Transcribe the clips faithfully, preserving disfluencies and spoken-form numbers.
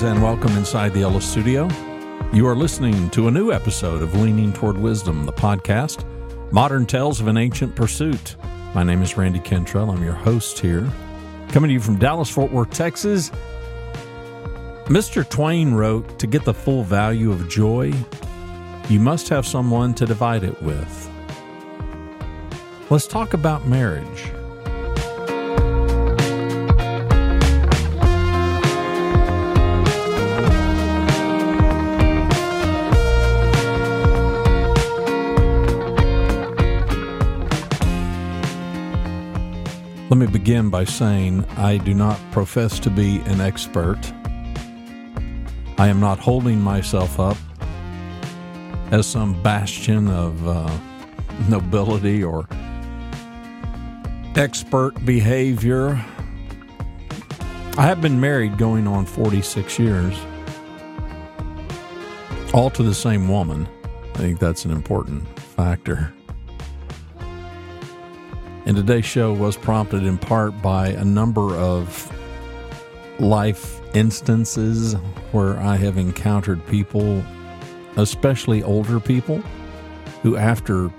friends, and welcome inside the Ellis studio. You are listening to a new episode of Leaning Toward Wisdom, the podcast, Modern Tales of an Ancient Pursuit. My name is Randy Cantrell. I'm your host here. Coming to you from Dallas, Fort Worth, Texas, Mister Twain wrote, "To get the full value of joy, you must have someone to divide it with." Let's talk about marriage. Let me begin by saying I do not profess to be an expert. I am not holding myself up as some bastion of uh, nobility or expert behavior. I have been married going on forty-six years, all to the same woman. I think that's an important factor. And today's show was prompted in part by a number of life instances where I have encountered people, especially older people, who after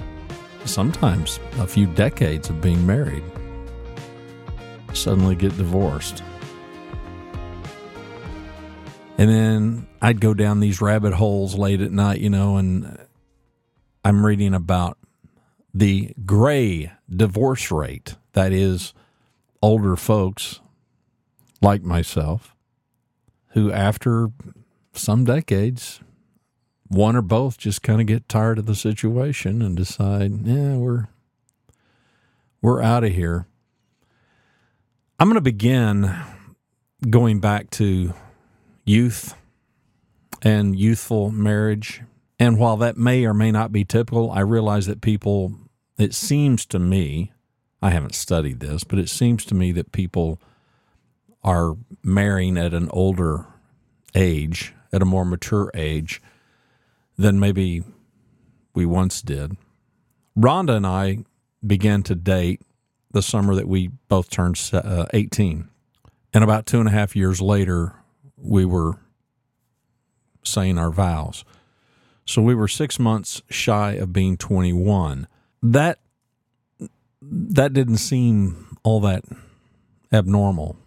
sometimes a few decades of being married, suddenly get divorced. And then I'd go down these rabbit holes late at night, you know, and I'm reading about the gray divorce rate, that is, older folks like myself, who after some decades, one or both just kind of get tired of the situation and decide, yeah, we're we're out of here. I'm going to begin going back to youth and youthful marriage. And while that may or may not be typical, I realize that people, it seems to me, I haven't studied this, but it seems to me that people are marrying at an older age, at a more mature age than maybe we once did. Rhonda and I began to date the summer that we both turned eighteen. And about two and a half years later, we were saying our vows. So we were six months shy of being twenty-one. That that didn't seem all that abnormal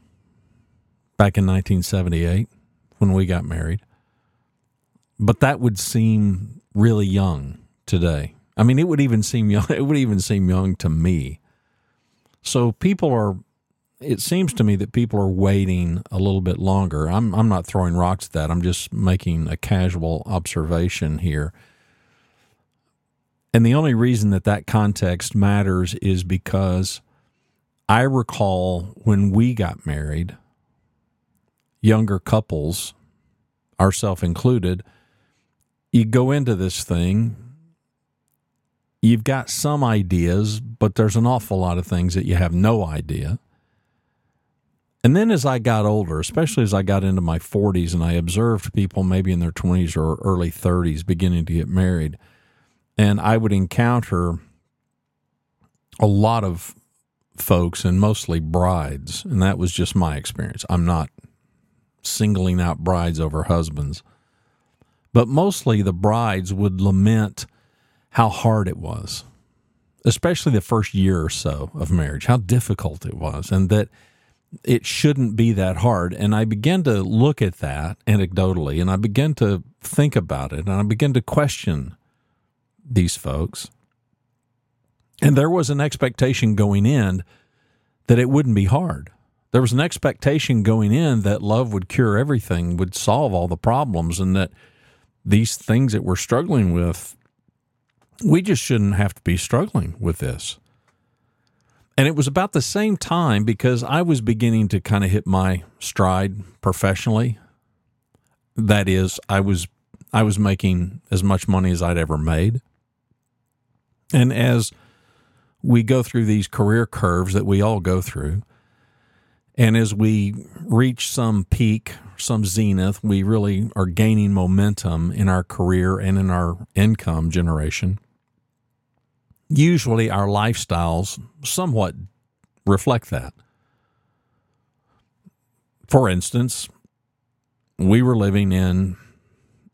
back in nineteen seventy-eight when we got married. But that would seem really young today. I mean, it would even seem young. It would even seem young to me. So people are. It seems to me that people are waiting a little bit longer. I'm I'm not throwing rocks at that. I'm just making a casual observation here. And the only reason that that context matters is because I recall when we got married, younger couples, ourselves included, you go into this thing, you've got some ideas, but there's an awful lot of things that you have no idea. And then as I got older, especially as I got into my forties and I observed people maybe in their twenties or early thirties beginning to get married, and I would encounter a lot of folks and mostly brides, and that was just my experience. I'm not singling out brides over husbands, but mostly the brides would lament how hard it was, especially the first year or so of marriage, how difficult it was, and that it shouldn't be that hard. And I began to look at that anecdotally, and I began to think about it, and I began to question these folks. And there was an expectation going in that it wouldn't be hard. There was an expectation going in that love would cure everything, would solve all the problems, and that these things that we're struggling with, we just shouldn't have to be struggling with this. And it was about the same time, because I was beginning to kind of hit my stride professionally. That is, I was I was making as much money as I'd ever made. And as we go through these career curves that we all go through, and as we reach some peak, some zenith, we really are gaining momentum in our career and in our income generation. Usually our lifestyles somewhat reflect that. For instance, we were living in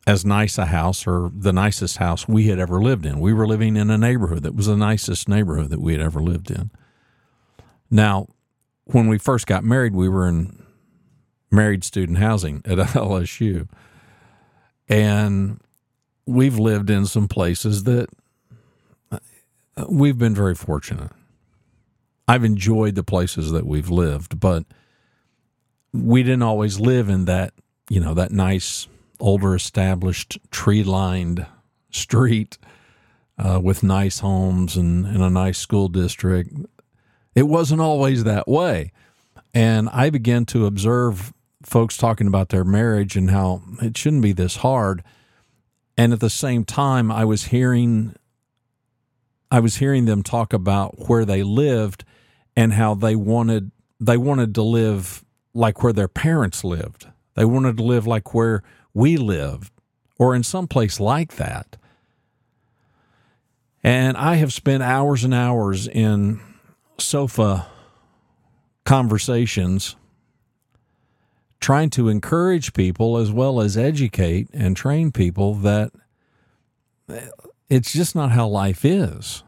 as nice a house or the nicest house we had ever lived in. We were living in a neighborhood that was the nicest neighborhood that we had ever lived in. Now, when we first got married, we were in married student housing at L S U. And we've lived in some places that we've been very fortunate. I've enjoyed the places that we've lived, but we didn't always live in that, you know, that nice, older, established, tree-lined street uh, with nice homes and, and a nice school district. It wasn't always that way. And I began to observe folks talking about their marriage and how it shouldn't be this hard. And at the same time, I was hearing I was hearing them talk about where they lived and how they wanted they wanted to live like where their parents lived. They wanted to live like where we lived, or in some place like that. And I have spent hours and hours in sofa conversations trying to encourage people as well as educate and train people that it's just not how life is.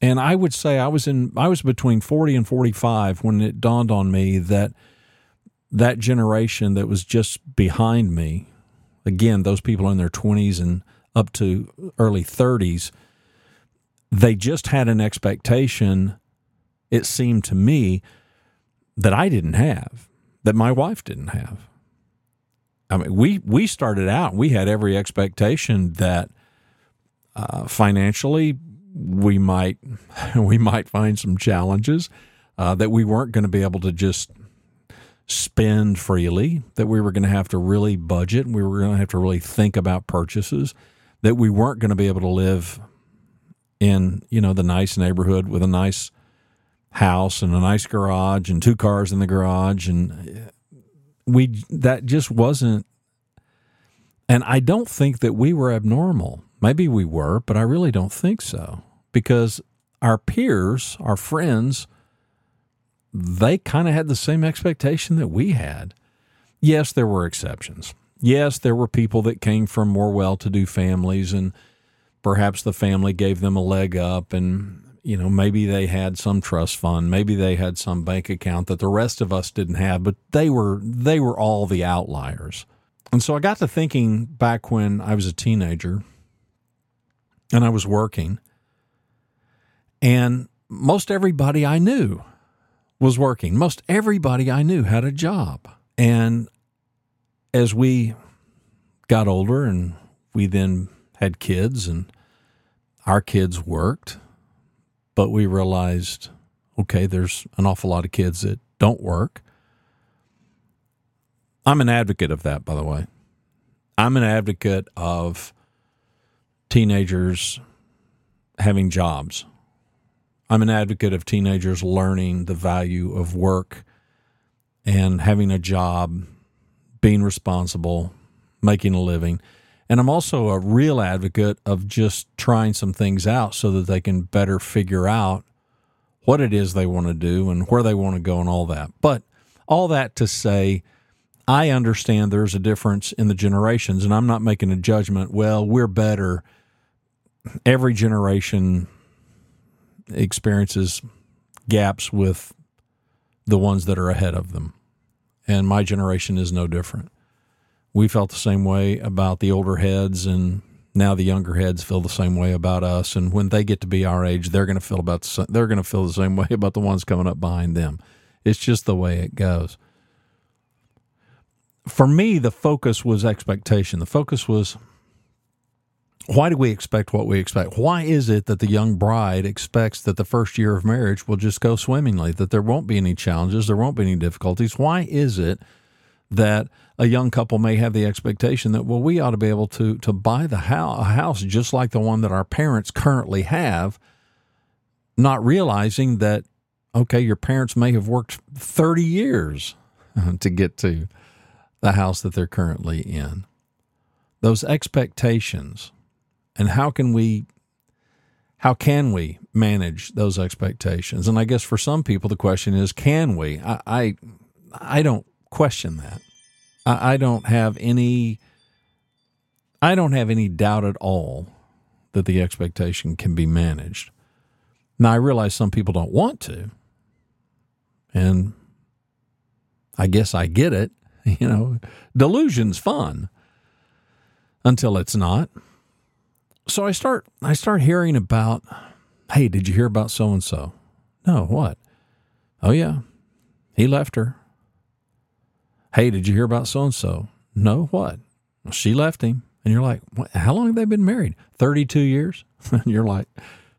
And I would say I was in I was between forty and forty-five when it dawned on me that that generation that was just behind me, again, those people in their twenties and up to early thirties, they just had an expectation, it seemed to me, that I didn't have, that my wife didn't have. I mean, we, we started out, we had every expectation that uh, financially we might we might find some challenges, uh, that we weren't going to be able to just spend freely, that we were going to have to really budget, we were going to have to really think about purchases, that we weren't going to be able to live in, you know, the nice neighborhood with a nice house and a nice garage and two cars in the garage. And we that just wasn't, and I don't think that we were abnormal. Maybe we were, but I really don't think so, because our peers, our friends, they kind of had the same expectation that we had. Yes, there were exceptions. Yes, there were people that came from more well-to-do families, and perhaps the family gave them a leg up, and, you know, maybe they had some trust fund, maybe they had some bank account that the rest of us didn't have, but they were they were all the outliers. And so I got to thinking back when I was a teenager and I was working, and most everybody I knew was working. Most everybody I knew had a job. And as we got older and we then had kids and our kids worked, but we realized, okay, there's an awful lot of kids that don't work. I'm an advocate of that, by the way. I'm an advocate of teenagers having jobs. I'm an advocate of teenagers learning the value of work and having a job, being responsible, making a living. And I'm also a real advocate of just trying some things out so that they can better figure out what it is they want to do and where they want to go and all that. But all that to say, I understand there's a difference in the generations, and I'm not making a judgment, well, we're better. Every generation experiences gaps with the ones that are ahead of them. And my generation is no different. We felt the same way about the older heads, and now the younger heads feel the same way about us. And when they get to be our age, they're going to feel about the, they're going to feel the same way about the ones coming up behind them. It's just the way it goes. For me, the focus was expectation. The focus was, why do we expect what we expect? Why is it that the young bride expects that the first year of marriage will just go swimmingly, that there won't be any challenges, there won't be any difficulties? Why is it that a young couple may have the expectation that, well, we ought to be able to to buy the house, a house just like the one that our parents currently have, not realizing that, okay, your parents may have worked thirty years to get to the house that they're currently in? Those expectations. And how can we, how can we manage those expectations? And I guess for some people the question is, can we? I, I, I don't question that. I, I don't have any, I don't have any doubt at all that the expectation can be managed. Now, I realize some people don't want to, and I guess I get it. You know, delusion's fun until it's not. So I start, I start hearing about, hey, did you hear about so-and-so? No, what? Oh, yeah, he left her. Hey, did you hear about so-and-so? No, what? Well, she left him. And you're like, what? How long have they been married? thirty-two years? And you're like,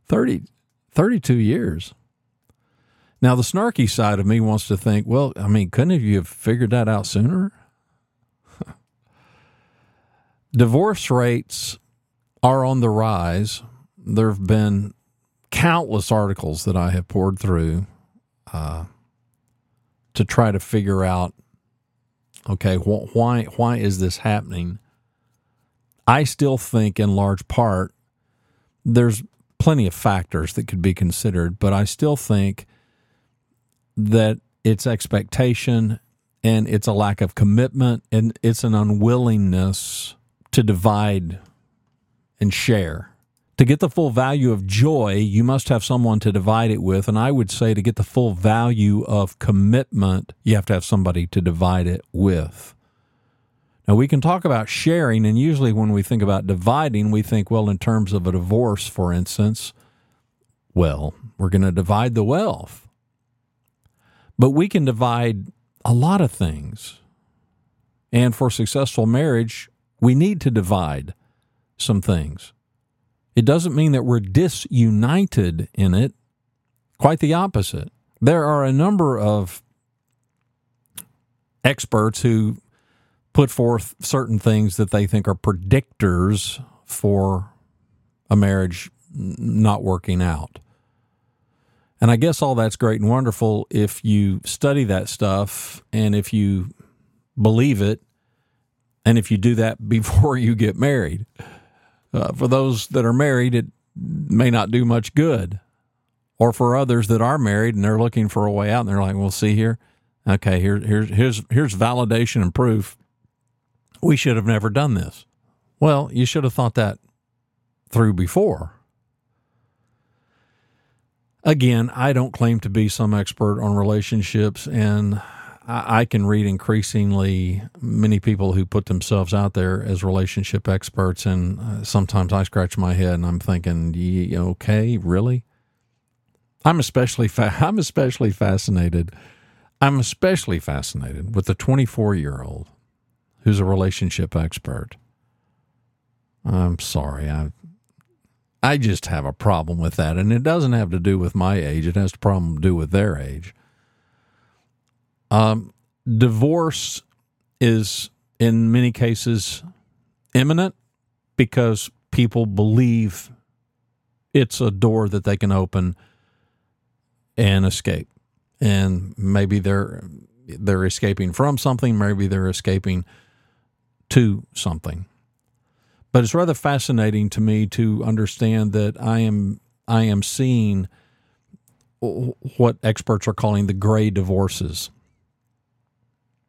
thirty, thirty-two years. Now, the snarky side of me wants to think, well, I mean, couldn't you have figured that out sooner? Divorce rates are on the rise. There have been countless articles that I have poured through uh, to try to figure out, okay, wh- why why is this happening? I still think in large part there's plenty of factors that could be considered, but I still think that it's expectation and it's a lack of commitment and it's an unwillingness to divide and share. To get the full value of joy, you must have someone to divide it with, and I would say to get the full value of commitment, you have to have somebody to divide it with. Now, we can talk about sharing, and usually when we think about dividing, we think, well, in terms of a divorce, for instance, well, we're going to divide the wealth. But we can divide a lot of things. And for successful marriage, we need to divide some things. It doesn't mean that we're disunited in it. Quite the opposite. There are a number of experts who put forth certain things that they think are predictors for a marriage not working out. And I guess all that's great and wonderful if you study that stuff and if you believe it and if you do that before you get married. Uh, for those that are married, it may not do much good. Or for others that are married and they're looking for a way out and they're like, well, see here, okay, here, here, here's, here's validation and proof. We should have never done this. Well, you should have thought that through before. Again, I don't claim to be some expert on relationships, and I can read increasingly many people who put themselves out there as relationship experts, and sometimes I scratch my head and I'm thinking, okay, really? I'm especially fa- I'm especially fascinated. I'm especially fascinated with the twenty-four-year-old. Who's a relationship expert. I'm sorry. I I just have a problem with that. And it doesn't have to do with my age. It has a problem to do with their age. Um, divorce is, in many cases, imminent because people believe it's a door that they can open and escape. And maybe they're they're escaping from something. Maybe they're escaping to something. But it's rather fascinating to me to understand that I am I am seeing what experts are calling the gray divorces.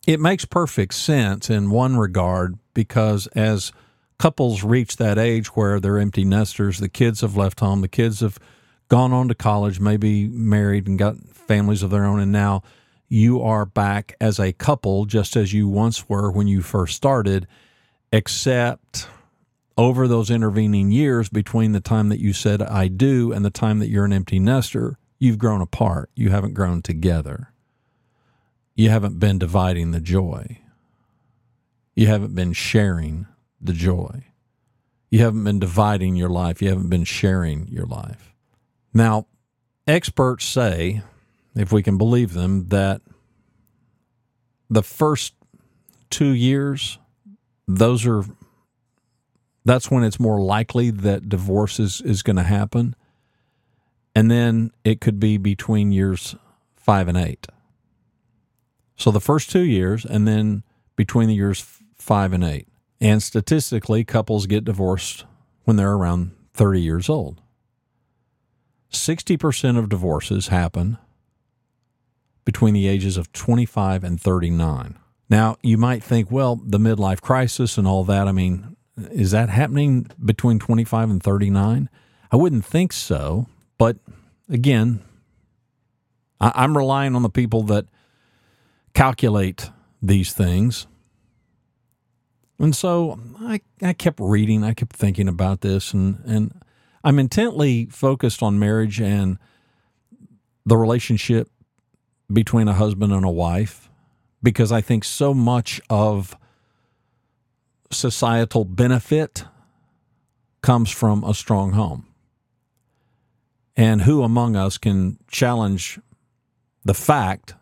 It makes perfect sense in one regard because as couples reach that age where they're empty nesters, the kids have left home, the kids have gone on to college, maybe married and got families of their own, and now you are back as a couple just as you once were when you first started, except over those intervening years between the time that you said, I do, and the time that you're an empty nester, you've grown apart. You haven't grown together. You haven't been dividing the joy. You haven't been sharing the joy. You haven't been dividing your life. You haven't been sharing your life. Now, experts say, if we can believe them, that the first two years, those are, that's when it's more likely that divorce is, is going to happen. And then it could be between years five and eight. So the first two years and then between the years five and eight. And statistically, couples get divorced when they're around thirty years old. sixty percent of divorces happen between the ages of twenty-five and thirty-nine. Now, you might think, well, the midlife crisis and all that, I mean, is that happening between twenty-five and thirty-nine? I wouldn't think so, but again, I- I'm relying on the people that calculate these things. And so I, I kept reading, I kept thinking about this, and, and I'm intently focused on marriage and the relationship between a husband and a wife, because I think so much of societal benefit comes from a strong home. And who among us can challenge the fact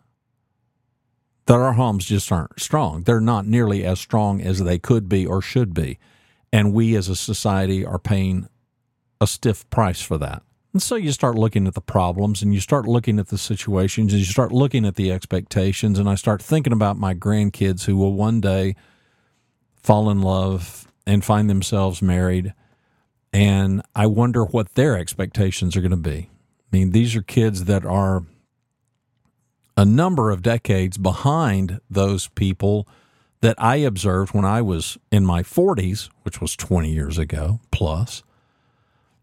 that our homes just aren't strong? They're not nearly as strong as they could be or should be. And we as a society are paying a stiff price for that. And so you start looking at the problems, and you start looking at the situations, and you start looking at the expectations, and I start thinking about my grandkids who will one day fall in love and find themselves married, and I wonder what their expectations are going to be. I mean, these are kids that are a number of decades behind those people that I observed when I was in my forties, which was twenty years ago plus,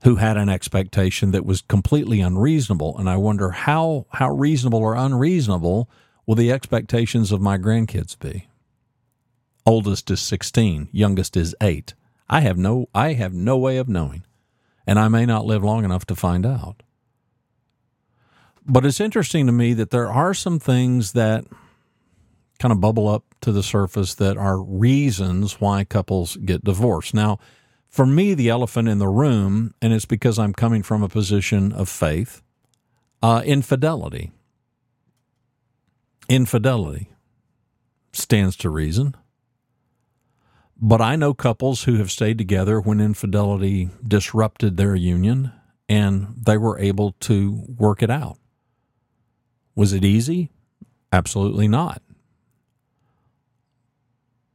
who had an expectation that was completely unreasonable. And I wonder how how reasonable or unreasonable will the expectations of my grandkids be? Oldest is sixteen, youngest is eight. I have no I have no way of knowing, and I may not live long enough to find out. But it's interesting to me that there are some things that kind of bubble up to the surface that are reasons why couples get divorced. Now, for me, the elephant in the room, and it's because I'm coming from a position of faith, uh, infidelity. Infidelity stands to reason. But I know couples who have stayed together when infidelity disrupted their union, and they were able to work it out. Was it easy? Absolutely not.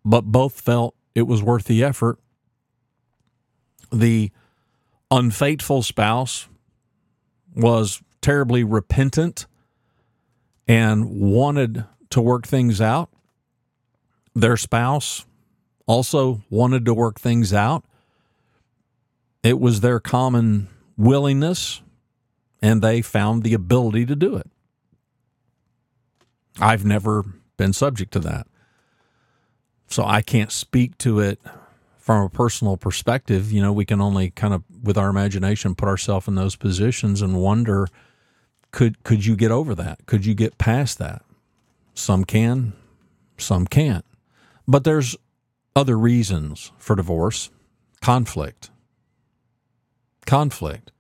But both felt it was worth the effort. The unfaithful spouse was terribly repentant and wanted to work things out. Their spouse also wanted to work things out. It was their common willingness, and they found the ability to do it. I've never been subject to that, so I can't speak to it from a personal perspective. You know, we can only kind of, with our imagination, put ourselves in those positions and wonder, could could you get over that? Could you get past that? Some can, some can't. But there's other reasons for divorce. Conflict. Conflict.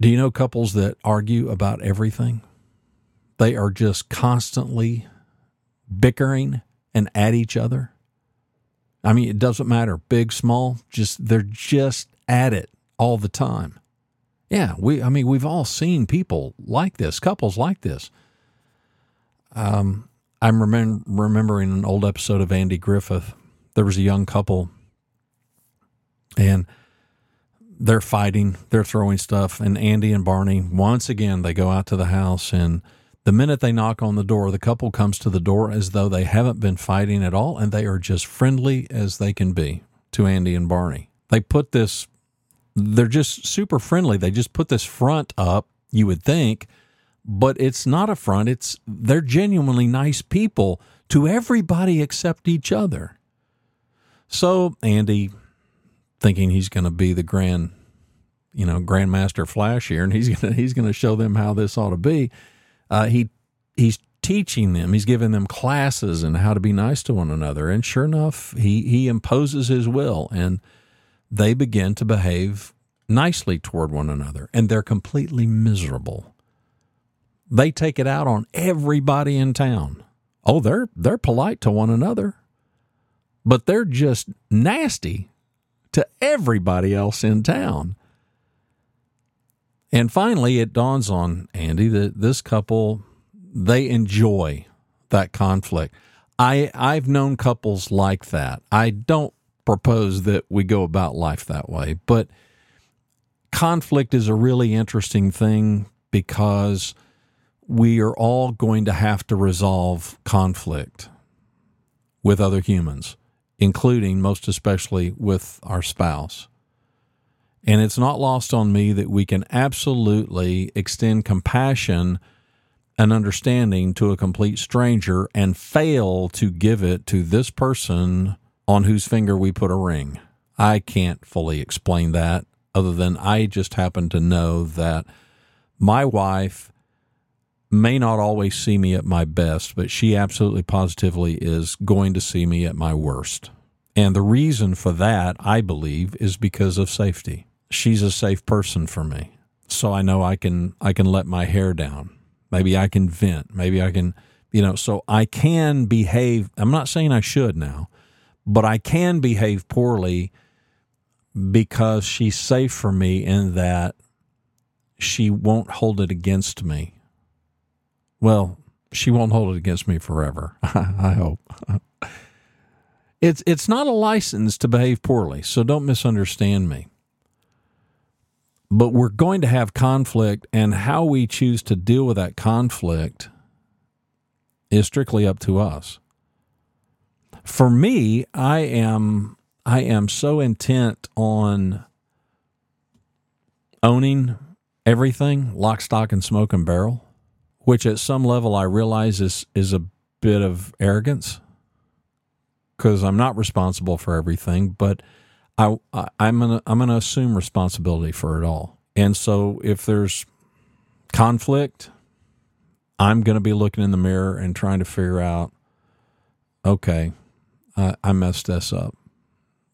Do you know couples that argue about everything? They are just constantly bickering and at each other. I mean, it doesn't matter, big, small, just they're just at it all the time. Yeah, we. I mean, we've all seen people like this, couples like this. Um, I'm remem- remembering an old episode of Andy Griffith. There was a young couple, and they're fighting, they're throwing stuff, and Andy and Barney, once again, they go out to the house, and the minute they knock on the door, the couple comes to the door as though they haven't been fighting at all, and they are just friendly as they can be to Andy and Barney. They put this, they're just super friendly. They just put this front up, you would think, but it's not a front. It's, they're genuinely nice people to everybody except each other. So Andy, thinking he's going to be the grand, you know, Grandmaster Flash here, and he's going to, he's going to show them how this ought to be. Uh, he he's teaching them. He's giving them classes and how to be nice to one another. And sure enough, he he imposes his will, and they begin to behave nicely toward one another. And they're completely miserable. They take it out on everybody in town. Oh, they're they're polite to one another, but they're just nasty to everybody else in town. And finally, it dawns on Andy that this couple, they enjoy that conflict. I, I've known couples like that. I don't propose that we go about life that way, but conflict is a really interesting thing because we are all going to have to resolve conflict. with other humans, including most especially with our spouse. And it's not lost on me that we can absolutely extend compassion and understanding to a complete stranger and fail to give it to this person on whose finger we put a ring. I can't fully explain that, other than I just happen to know that my wife may not always see me at my best, but she absolutely positively is going to see me at my worst. And the reason for that, I believe, is because of safety. She's a safe person for me. So I know I can I can let my hair down. Maybe I can vent. Maybe I can, you know, so I can behave. I'm not saying I should now, but I can behave poorly because she's safe for me in that she won't hold it against me. Well, she won't hold it against me forever, I hope. It's it's not a license to behave poorly, so don't misunderstand me. But we're going to have conflict, and how we choose to deal with that conflict is strictly up to us. For me, I am I am so intent on owning everything, lock, stock, and smoke and barrel, which at some level I realize is, is a bit of arrogance, because I'm not responsible for everything, but I, I I'm gonna I'm gonna assume responsibility for it all. And so if there's conflict, I'm gonna be looking in the mirror and trying to figure out, okay, I, I messed this up.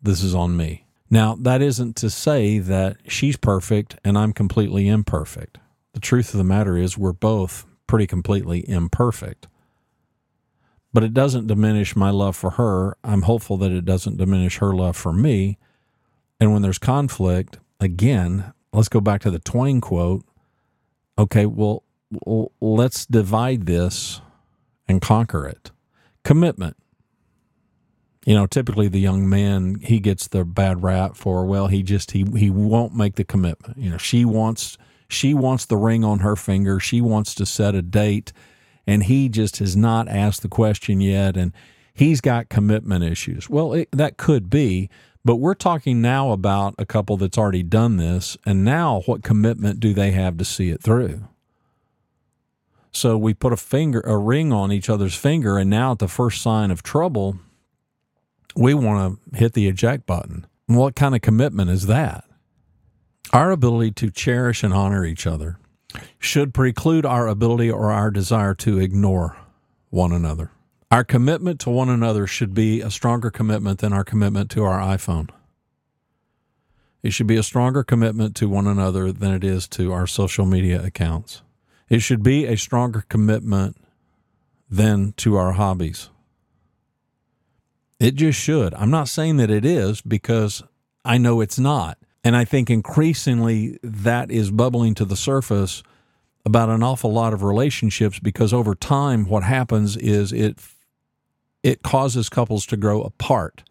This is on me. Now, that isn't to say that she's perfect and I'm completely imperfect. The truth of the matter is we're both pretty completely imperfect. But it doesn't diminish my love for her. I'm hopeful that it doesn't diminish her love for me. And when there's conflict, again, let's go back to the Twain quote. Okay, well, let's divide this and conquer it. Commitment. You know, typically the young man, he gets the bad rap for, well, he just, he he won't make the commitment. You know, she wants, she wants the ring on her finger. She wants to set a date. And he just has not asked the question yet, and he's got commitment issues. Well, it, that could be, but we're talking now about a couple that's already done this, and now what commitment do they have to see it through? So we put a finger, a ring on each other's finger, and now at the first sign of trouble, we want to hit the eject button. What kind of commitment is that? Our ability to cherish and honor each other should preclude our ability or our desire to ignore one another. Our commitment to one another should be a stronger commitment than our commitment to our iPhone. It should be a stronger commitment to one another than it is to our social media accounts. It should be a stronger commitment than to our hobbies. It just should. I'm not saying that it is, because I know it's not. And I think increasingly that is bubbling to the surface about an awful lot of relationships, because over time what happens is it it causes couples to grow apart.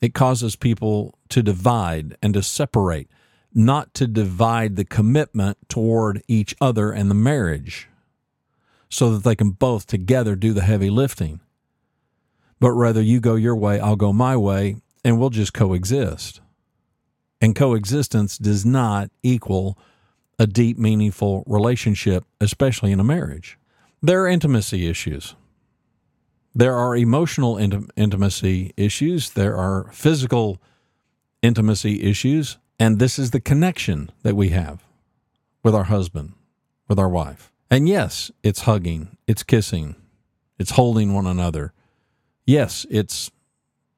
It causes people to divide and to separate, not to divide the commitment toward each other and the marriage so that they can both together do the heavy lifting. But rather, you go your way, I'll go my way, and we'll just coexist. And coexistence does not equal a deep, meaningful relationship, especially in a marriage. There are intimacy issues. There are emotional int- intimacy issues. There are physical intimacy issues. And this is the connection that we have with our husband, with our wife. And yes, it's hugging, it's kissing, it's holding one another. Yes, it's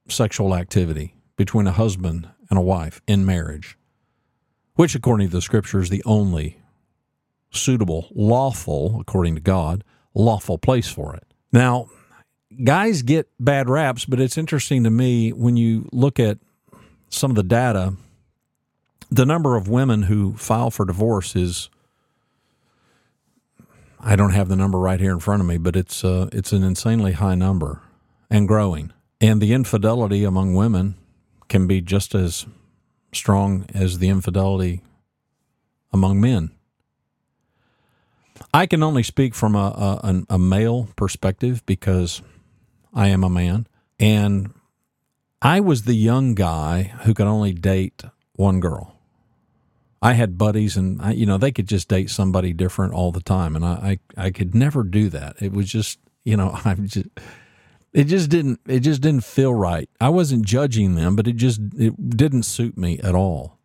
sexual activity between a husband and a wife in marriage, which according to the scripture is the only suitable, lawful, according to God, lawful place for it. Now, guys get bad raps, but it's interesting to me when you look at some of the data, the number of women who file for divorce is, I don't have the number right here in front of me, but it's uh, it's an insanely high number and growing. And the infidelity among women can be just as strong as the infidelity among men. I can only speak from a, a, a male perspective because I am a man, And I was the young guy who could only date one girl. I had buddies, and I, you know, they could just date somebody different all the time, and I, I, I could never do that. It was just, you know, I just, it just didn't, it just didn't feel right. I wasn't judging them, but it just, it didn't suit me at all.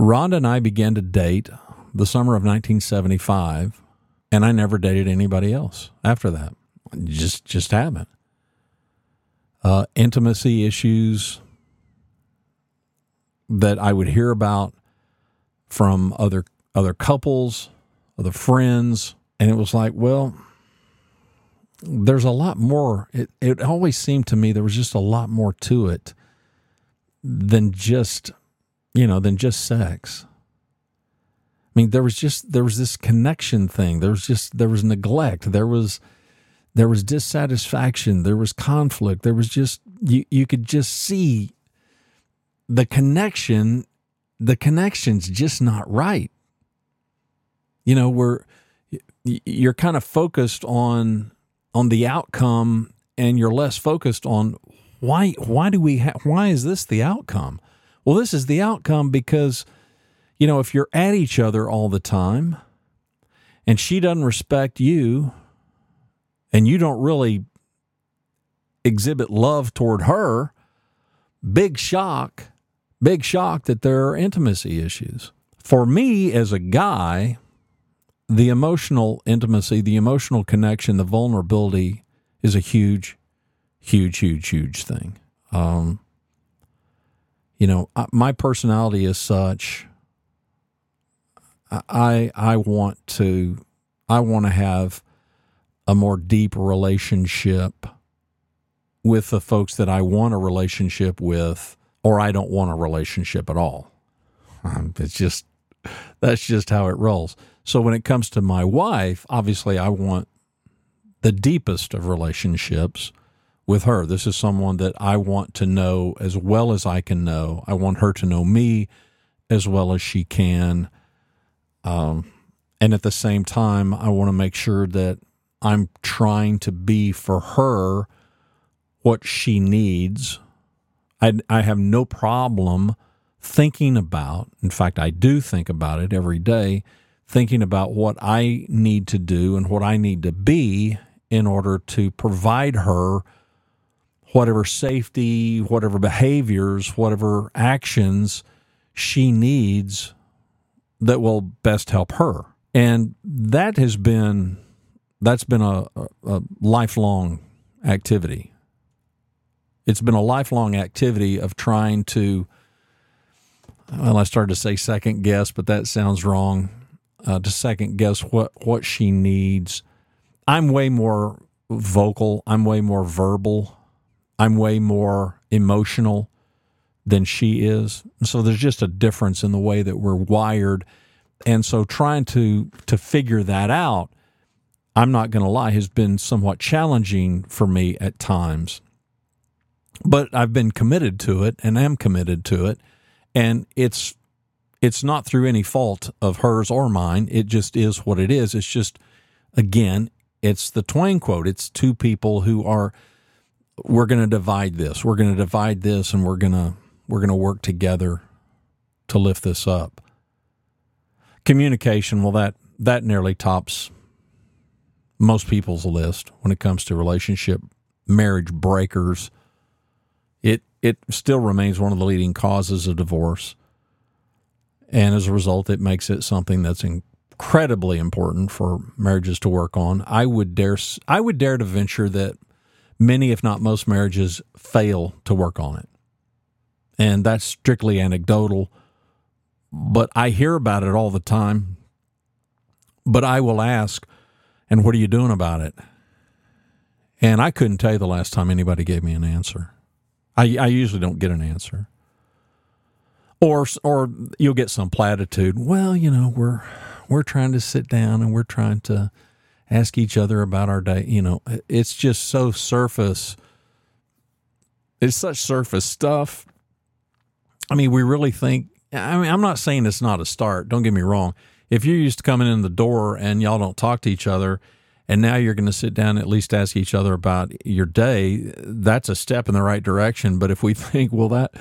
Rhonda and I began to date the summer of nineteen seventy-five, and I never dated anybody else after that. Just, just haven't. Uh, intimacy issues that I would hear about from other other couples, other friends, and it was like, well, there's a lot more. It, it always seemed to me there was just a lot more to it than just, you know, than just sex. I mean, there was just, there was this connection thing. There was just, there was neglect. There was, there was dissatisfaction. There was conflict. There was just, you, you could just see the connection The connection's just not right. You know, we're you're kind of focused on on the outcome, and you're less focused on why. Why do we? Ha- why is this the outcome? Well, this is the outcome because, you know, if you're at each other all the time, and she doesn't respect you, and you don't really exhibit love toward her, big shock. Big shock that there are intimacy issues. For me, as a guy, the emotional intimacy, the emotional connection, the vulnerability is a huge, huge, huge, huge thing. Um, you know, I, my personality is such. I I want to I want to have a more deep relationship with the folks that I want a relationship with. Or I don't want a relationship at all. It's just, that's just how it rolls. So when it comes to my wife, obviously I want the deepest of relationships with her. This is someone that I want to know as well as I can know. I want her to know me as well as she can. Um, and at the same time, I want to make sure that I'm trying to be for her what she needs. I, I have no problem thinking about, in fact, I do think about it every day, thinking about what I need to do and what I need to be in order to provide her whatever safety, whatever behaviors, whatever actions she needs that will best help her. And that has been, that's been a, a lifelong activity. It's been a lifelong activity of trying to, well, I started to say second guess, but that sounds wrong, uh, to second guess what, what she needs. I'm way more vocal. I'm way more verbal. I'm way more emotional than she is. So there's just a difference in the way that we're wired. And so trying to, to figure that out, I'm not going to lie, has been somewhat challenging for me at times. But I've been committed to it and am committed to it, and it's it's not through any fault of hers or mine. It just is what it is. It's just, again, it's the Twain quote. It's two people who are, we're going to divide this. We're going to divide this, and we're going to we're going to work together to lift this up. Communication, well, that, that nearly tops most people's list when it comes to relationship marriage breakers. It it still remains one of the leading causes of divorce, and as a result, it makes it something that's incredibly important for marriages to work on. I would dare I would dare to venture that many, if not most, marriages fail to work on it, and that's strictly anecdotal. But I hear about it all the time. But I will ask, and what are you doing about it? And I couldn't tell you the last time anybody gave me an answer. I, I usually don't get an answer, or or you'll get some platitude. Well, you know, we're we're trying to sit down and we're trying to ask each other about our day. You know, it's just so surface. It's such surface stuff. I mean, we really think. I mean, I'm not saying it's not a start. Don't get me wrong. If you're used to coming in the door and y'all don't talk to each other, and now you're going to sit down and at least ask each other about your day, that's a step in the right direction. But if we think, well, that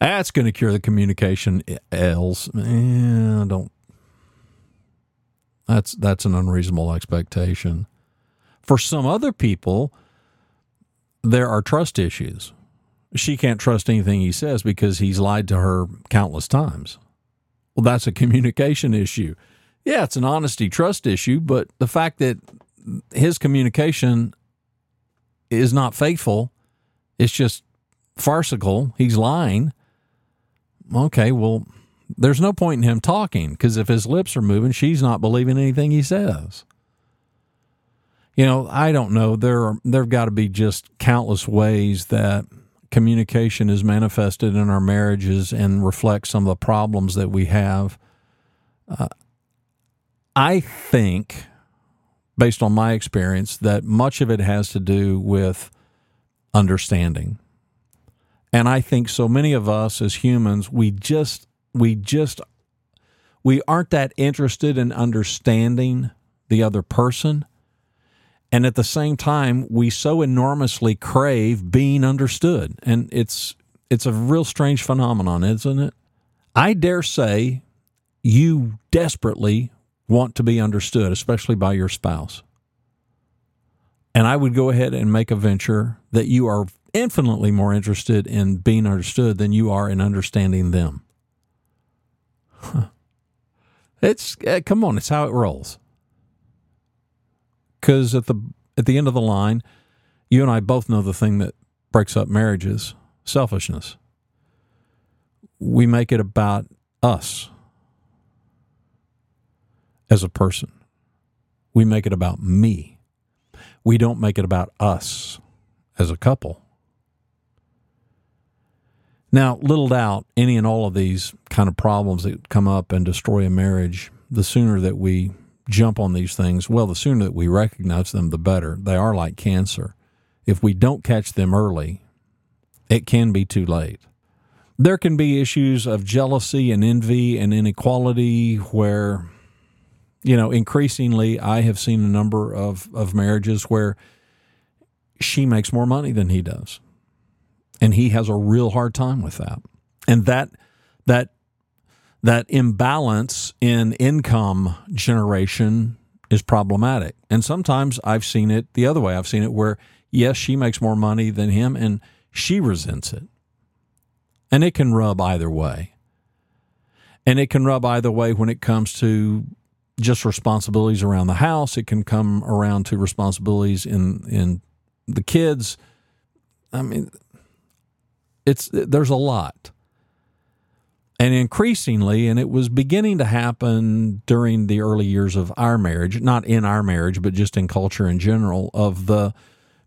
that's going to cure the communication ills, eh, don't. That's that's an unreasonable expectation. For some other people, there are trust issues. She can't trust anything he says because he's lied to her countless times. Well, that's a communication issue. Yeah, it's an honesty trust issue, but the fact that his communication is not faithful, it's just farcical, he's lying. Okay, well, there's no point in him talking because if his lips are moving, she's not believing anything he says. You know, I don't know. There are, there've got to be just countless ways that communication is manifested in our marriages and reflects some of the problems that we have. Uh, I think, based on my experience, that much of it has to do with understanding. And I think so many of us as humans, we just, we just, we aren't that interested in understanding the other person. And at the same time, we so enormously crave being understood. And it's it's a real strange phenomenon, isn't it? I dare say you desperately want to be understood, especially by your spouse. And I would go ahead and make a venture that you are infinitely more interested in being understood than you are in understanding them. Huh. It's uh, come on, it's how it rolls. Because at the at the end of the line, you and I both know the thing that breaks up marriages, selfishness. We make it about us as a person. We make it about me. We don't make it about us as a couple. Now, little doubt, any and all of these kind of problems that come up and destroy a marriage, the sooner that we jump on these things, well, the sooner that we recognize them, the better. They are like cancer. If we don't catch them early, it can be too late. There can be issues of jealousy and envy and inequality where, you know, increasingly I have seen a number of, of marriages where she makes more money than he does. And he has a real hard time with that. And that that That imbalance in income generation is problematic. And sometimes I've seen it the other way. I've seen it where, yes, she makes more money than him, and she resents it. And it can rub either way. And it can rub either way when it comes to just responsibilities around the house. It can come around to responsibilities in, in the kids. I mean, it's there's a lot. And increasingly, and it was beginning to happen during the early years of our marriage, not in our marriage, but just in culture in general, of the,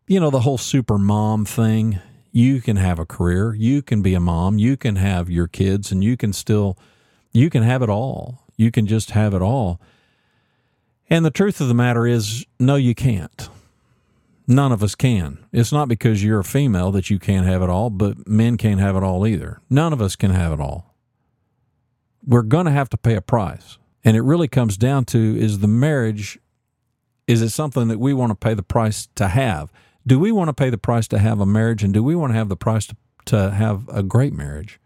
you know, the whole super mom thing. You can have a career. You can be a mom. You can have your kids, and you can still, you can have it all. You can just have it all. And the truth of the matter is, no, you can't. None of us can. It's not because you're a female that you can't have it all, but men can't have it all either. None of us can have it all. We're going to have to pay a price. And it really comes down to, is the marriage, is it something that we want to pay the price to have? Do we want to pay the price to have a marriage? And do we want to have the price to, to have a great marriage?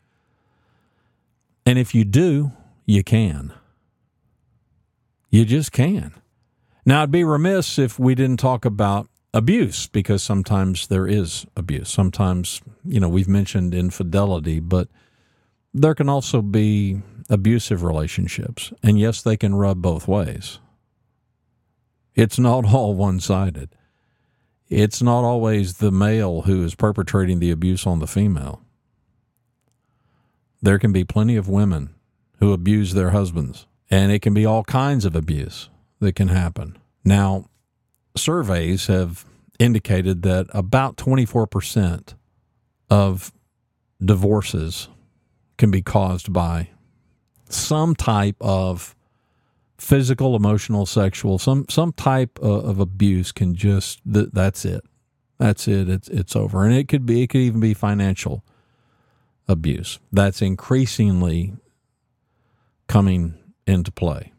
And if you do, you can. You just can. Now, I'd be remiss if we didn't talk about abuse, because sometimes there is abuse. Sometimes, you know, we've mentioned infidelity, but there can also be abusive relationships, and yes, they can rub both ways. It's not all one-sided. It's not always the male who is perpetrating the abuse on the female. There can be plenty of women who abuse their husbands, and it can be all kinds of abuse that can happen. Now, surveys have indicated that about twenty-four percent of divorces can be caused by some type of physical, emotional, sexual, some some type of, of abuse can just, th- that's it. That's it. It's it's over. And it could be, it could even be financial abuse. That's increasingly coming into play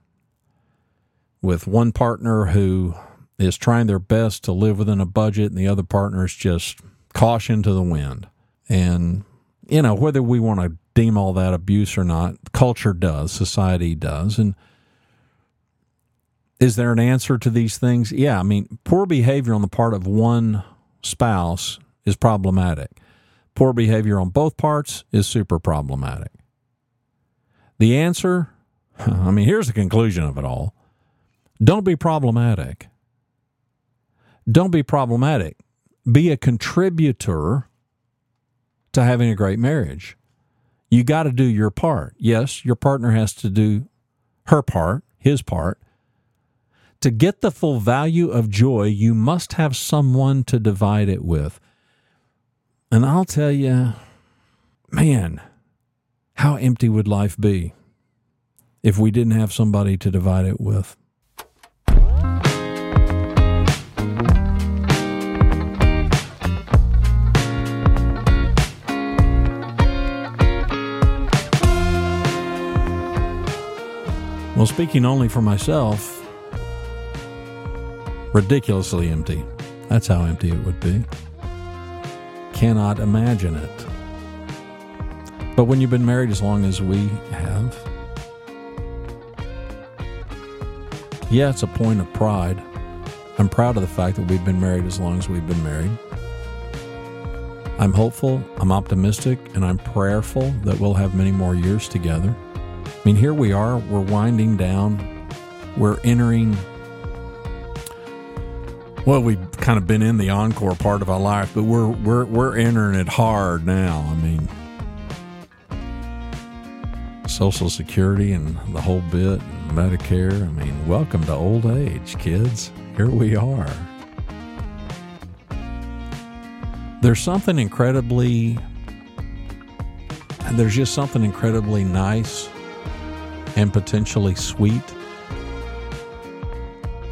with one partner who is trying their best to live within a budget, and the other partner is just caution to the wind. And, you know, whether we want to deem all that abuse or not, culture does, society does. And is there an answer to these things? Yeah, I mean, poor behavior on the part of one spouse is problematic. Poor behavior on both parts is super problematic. The answer, I mean, here's the conclusion of it all. Don't be problematic. Don't be problematic. Be a contributor to having a great marriage. You got to do your part. Yes, your partner has to do her part, his part. To get the full value of joy, you must have someone to divide it with. And I'll tell you, man, how empty would life be if we didn't have somebody to divide it with? Well, speaking only for myself, ridiculously empty. That's how empty it would be. Cannot imagine it. But when you've been married as long as we have, yeah, it's a point of pride. I'm proud of the fact that we've been married as long as we've been married. I'm hopeful, I'm optimistic, and I'm prayerful that we'll have many more years together. I mean, here we are, we're winding down, we're entering, well, we've kind of been in the encore part of our life, but we're we're we're entering it hard now. I mean, Social Security and the whole bit, and Medicare. I mean, welcome to old age, kids. Here we are. There's something incredibly, there's just something incredibly nice and potentially sweet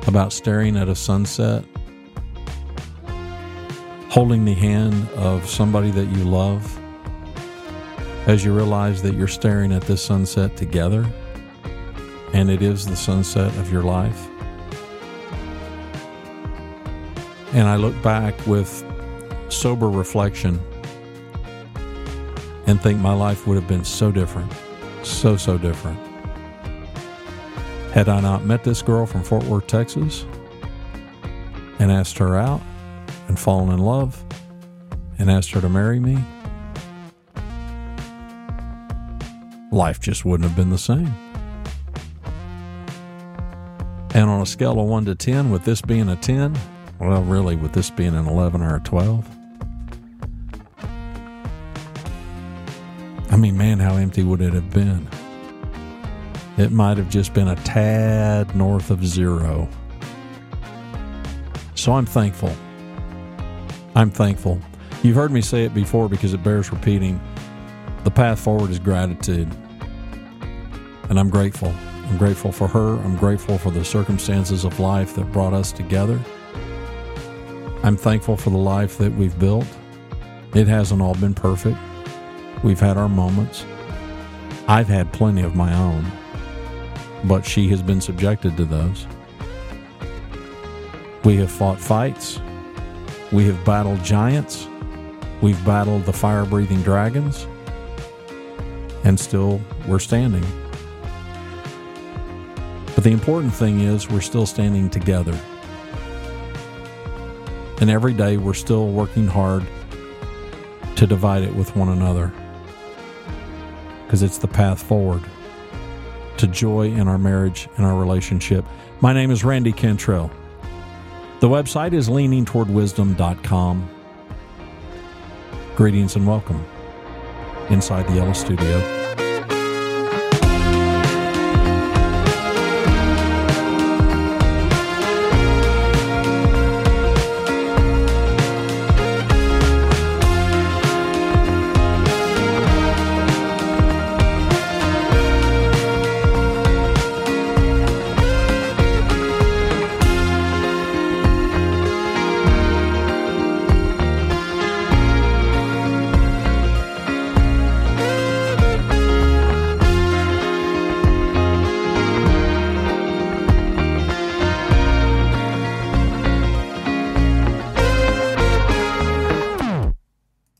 about staring at a sunset, holding the hand of somebody that you love, as you realize that you're staring at this sunset together, and it is the sunset of your life. And I look back with sober reflection and think my life would have been so different, so, so different, had I not met this girl from Fort Worth, Texas, and asked her out and fallen in love and asked her to marry me. Life just wouldn't have been the same. And on a scale of one to ten, with this being a ten, well, really, with this being an eleven or a twelve, I mean, man, how empty would it have been? It might have just been a tad north of zero. So I'm thankful. I'm thankful. You've heard me say it before because it bears repeating. The path forward is gratitude. And I'm grateful. I'm grateful for her. I'm grateful for the circumstances of life that brought us together. I'm thankful for the life that we've built. It hasn't all been perfect. We've had our moments. I've had plenty of my own, but she has been subjected to those. We have fought fights. We have battled giants. We've battled the fire-breathing dragons. And still, we're standing. But the important thing is we're still standing together. And every day we're still working hard to divide it with one another. Because it's the path forward to joy in our marriage and our relationship. My name is Randy Cantrell. The website is leaning toward wisdom dot com. Greetings and welcome inside the Yellow Studio.